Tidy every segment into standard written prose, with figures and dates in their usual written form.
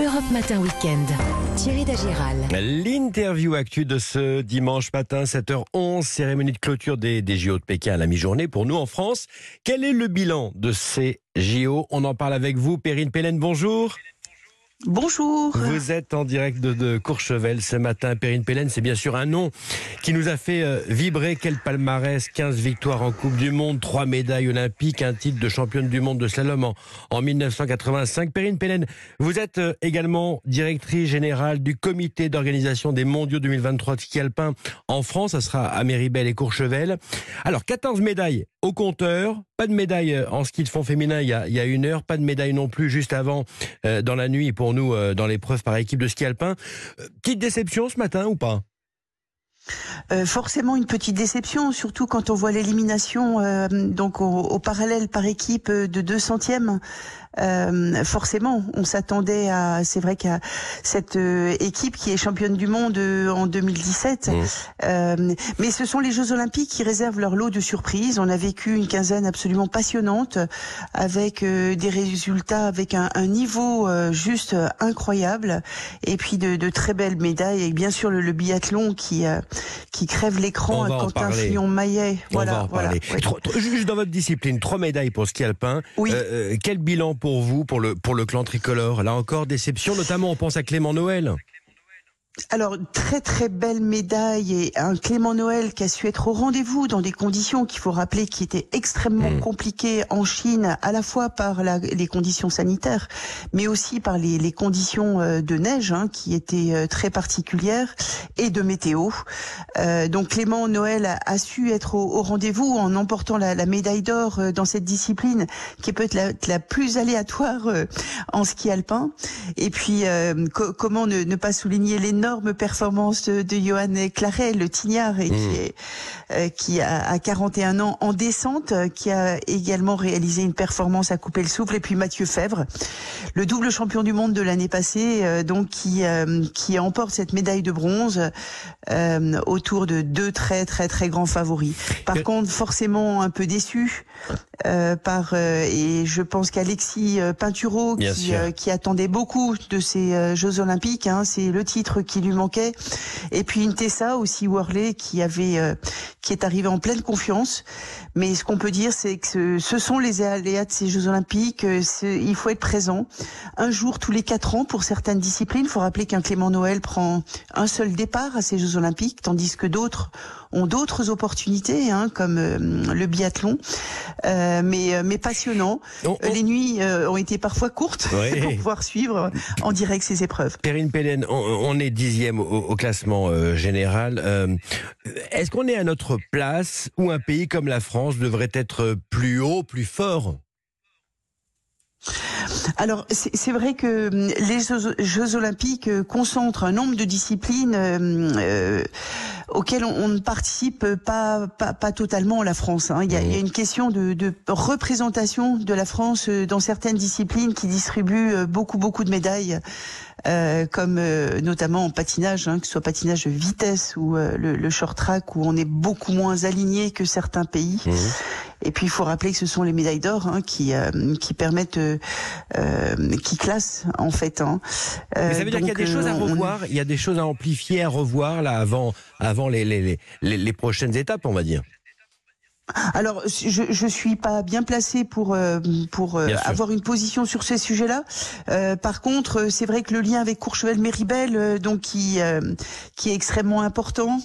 Europe Matin Weekend, Thierry Dagiral. L'interview actu de ce dimanche matin, 7h11, cérémonie de clôture des JO de Pékin à la mi-journée pour nous en France. Quel est le bilan de ces JO? On en parle avec vous, Perrine Pelen, bonjour. Bonjour. Vous êtes en direct de Courchevel ce matin. Perrine Pelen, c'est bien sûr un nom qui nous a fait vibrer. Quel palmarès, 15 victoires en Coupe du Monde, 3 médailles olympiques, un titre de championne du monde de slalom en 1985. Perrine Pelen, vous êtes également directrice générale du comité d'organisation des mondiaux 2023 de Ski-Alpin en France. Ça sera à Méribel et Courchevel. Alors, 14 médailles au compteur. Pas de médaille en ski de fond féminin il y a une heure. Pas de médaille non plus juste avant dans la nuit pour nous dans l'épreuve par équipe de ski alpin. Petite déception ce matin ou pas? Forcément une petite déception, surtout quand on voit l'élimination donc au parallèle par équipe de 200e. Forcément, on s'attendait à, c'est vrai qu'à cette équipe qui est championne du monde en 2017. Mais ce sont les Jeux Olympiques qui réservent leur lot de surprises. On a vécu une quinzaine absolument passionnante avec des résultats, avec un niveau juste incroyable, et puis de très belles médailles, et bien sûr le biathlon qui crève l'écran à Quentin Fillon-Maillet. Voilà, ouais. Juste dans votre discipline, 3 médailles pour ski alpin. Oui. Quel bilan pour vous, pour le clan tricolore? Là encore, déception, notamment on pense à Clément Noël. Alors, très très belle médaille, et un Clément Noël qui a su être au rendez-vous dans des conditions qu'il faut rappeler qui étaient extrêmement compliquées en Chine, à la fois par les conditions sanitaires, mais aussi par les conditions de neige qui étaient très particulières, et de météo. Donc Clément Noël a su être au rendez-vous en emportant la médaille d'or dans cette discipline qui est peut-être la plus aléatoire en ski alpin. Et puis comment ne pas souligner l'énorme performance de Johan Claret, le Tignard, et qui a 41 ans en descente, qui a également réalisé une performance à couper le souffle. Et puis Mathieu Fèvre, le double champion du monde de l'année passée, donc qui emporte cette médaille de bronze autour de 2 très très très grands favoris. Par contre, forcément un peu déçu et je pense qu'Alexis Pinturo qui attendait beaucoup de ces Jeux Olympiques, c'est le titre qui lui manquait, et puis une Tessa aussi Worley qui est arrivée en pleine confiance. Mais ce qu'on peut dire, c'est que ce sont les aléas de ces Jeux Olympiques. Il faut être présent un jour tous les 4 ans pour certaines disciplines. Il faut rappeler qu'un Clément Noël prend un seul départ à ces Jeux Olympiques, tandis que d'autres ont d'autres opportunités, comme le biathlon, mais passionnant. Les nuits ont été parfois courtes pour pouvoir suivre en direct ces épreuves. Perrine Pelen, on est 10e au classement général. Est-ce qu'on est à notre place, ou un pays comme la France devrait être plus haut, plus fort ? Alors, c'est vrai que les Jeux Olympiques concentrent un nombre de disciplines auxquelles on ne participe pas totalement, la France. Il y a une question de représentation de la France dans certaines disciplines qui distribuent beaucoup de médailles, comme notamment en patinage, que ce soit patinage de vitesse ou le short track, où on est beaucoup moins aligné que certains pays. Et puis il faut rappeler que ce sont les médailles d'or qui permettent, qui classent en fait. Mais ça veut dire qu'il y a des choses à revoir, il y a des choses à amplifier, à revoir là avant les prochaines étapes, on va dire. Alors, je suis pas bien placée pour avoir une position sur ces sujets-là. Par contre, c'est vrai que le lien avec Courchevel-Méribel, donc qui est extrêmement important.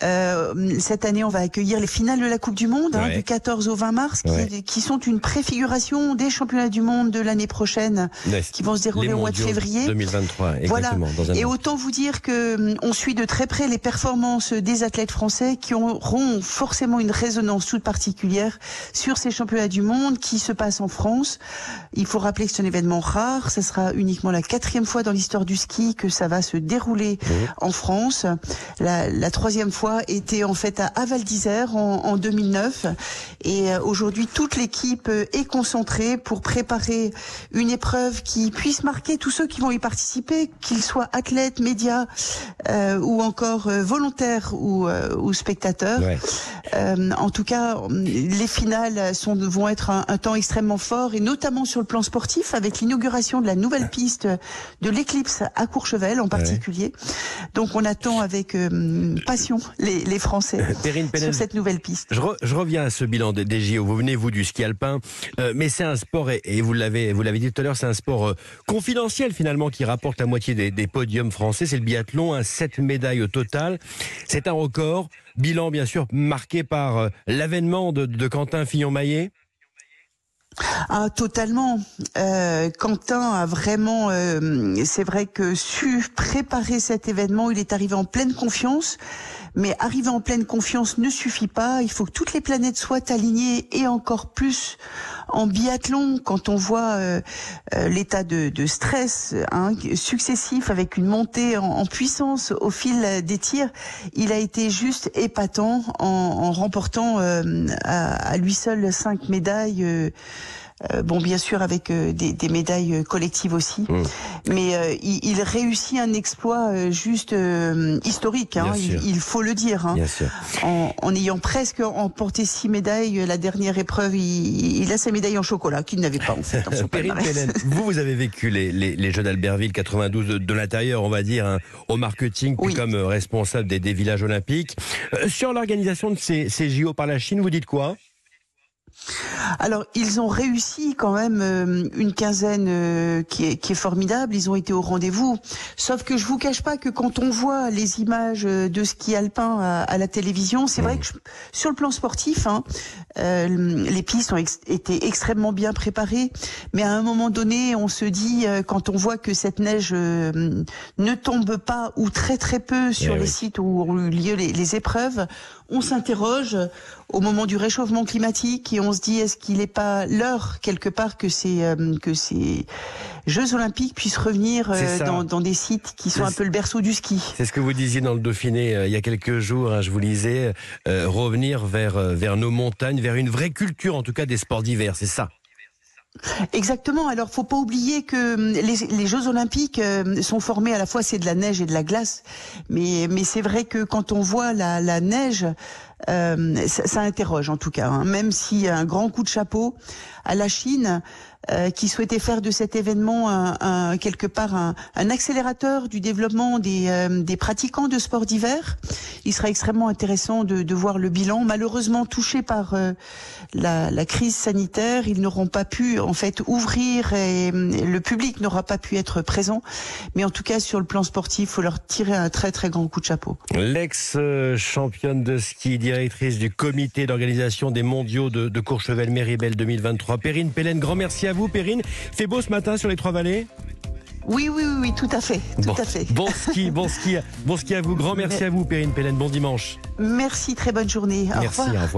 Cette année, on va accueillir les finales de la Coupe du Monde, du 14 au 20 mars, qui sont une préfiguration des championnats du monde de l'année prochaine, qui vont se dérouler au mois de février 2023. Exactement, voilà. Et autant vous dire que on suit de très près les performances des athlètes français, qui auront forcément une résonance toute particulière sur ces championnats du monde qui se passent en France. Il faut rappeler que c'est un événement rare. Ça sera uniquement la 4e fois dans l'histoire du ski que ça va se dérouler en France. La 3e fois était en fait à Val d'Isère en 2009. Et aujourd'hui, toute l'équipe est concentrée pour préparer une épreuve qui puisse marquer tous ceux qui vont y participer, qu'ils soient athlètes, médias ou encore volontaires ou spectateurs. En tout cas, là, les finales vont être un temps extrêmement fort, et notamment sur le plan sportif, avec l'inauguration de la nouvelle piste de l'Éclipse à Courchevel en particulier. Ouais. Donc on attend avec passion les Français sur cette nouvelle piste. Je reviens à ce bilan des JO. Vous venez, vous, du ski alpin, mais c'est un sport, et vous l'avez dit tout à l'heure, c'est un sport confidentiel finalement, qui rapporte la moitié des podiums français. C'est le biathlon, 7 médailles au total. C'est un record. Bilan bien sûr marqué par l'avènement de Quentin Fillon-Maillet. Ah, totalement. Quentin a vraiment, c'est vrai que su préparer cet événement. Il est arrivé en pleine confiance, mais arriver en pleine confiance ne suffit pas. Il faut que toutes les planètes soient alignées, et encore plus en biathlon, quand on voit l'état de stress successif, avec une montée en puissance au fil des tirs. Il a été juste épatant en remportant à lui seul 5 médailles. Bon, bien sûr, avec des médailles collectives aussi, mais il réussit un exploit juste historique, il faut le dire, en ayant presque emporté 6 médailles. La dernière épreuve, il a sa médaille en chocolat qu'il n'avait pas en fait. Perrine Pelen, vous avez vécu les Jeux d'Albertville 92 de l'intérieur, on va dire, au marketing, puis comme responsable des villages olympiques. Sur l'organisation de ces JO par la Chine, vous dites quoi ? Alors, ils ont réussi quand même une quinzaine qui est formidable. Ils ont été au rendez-vous. Sauf que je vous cache pas que quand on voit les images de ski alpin à la télévision, c'est vrai que sur le plan sportif, les pistes ont été extrêmement bien préparées. Mais à un moment donné, on se dit, quand on voit que cette neige ne tombe pas, ou très très peu, sur les sites où ont eu lieu les épreuves, on s'interroge au moment du réchauffement climatique, et on se dit, est-ce qu'il n'est pas l'heure quelque part que ces Jeux Olympiques puissent revenir dans des sites qui sont un peu le berceau du ski. C'est ce que vous disiez dans le Dauphiné il y a quelques jours, je vous lisais, revenir vers nos montagnes, vers une vraie culture en tout cas des sports d'hiver, c'est ça? Exactement. Alors, faut pas oublier que les Jeux Olympiques sont formés à la fois, c'est de la neige et de la glace. Mais c'est vrai que quand on voit la neige, ça interroge en tout cas. Même s'il y a un grand coup de chapeau à la Chine, qui souhaitait faire de cet événement quelque part un accélérateur du développement des pratiquants de sports d'hiver. Il sera extrêmement intéressant de voir le bilan. Malheureusement, touché par la crise sanitaire, ils n'auront pas pu en fait ouvrir, et le public n'aura pas pu être présent. Mais en tout cas, sur le plan sportif, il faut leur tirer un très très grand coup de chapeau. L'ex-championne de ski, directrice du comité d'organisation des mondiaux de Courchevel Méribel 2023, Perrine Pelen, grand merci à vous. Perrine, fait beau ce matin sur les Trois Vallées? Oui, tout à fait. Bon ski à vous. Grand merci à vous, Perrine Pelen. Bon dimanche. Merci, très bonne journée. Au revoir. Au revoir.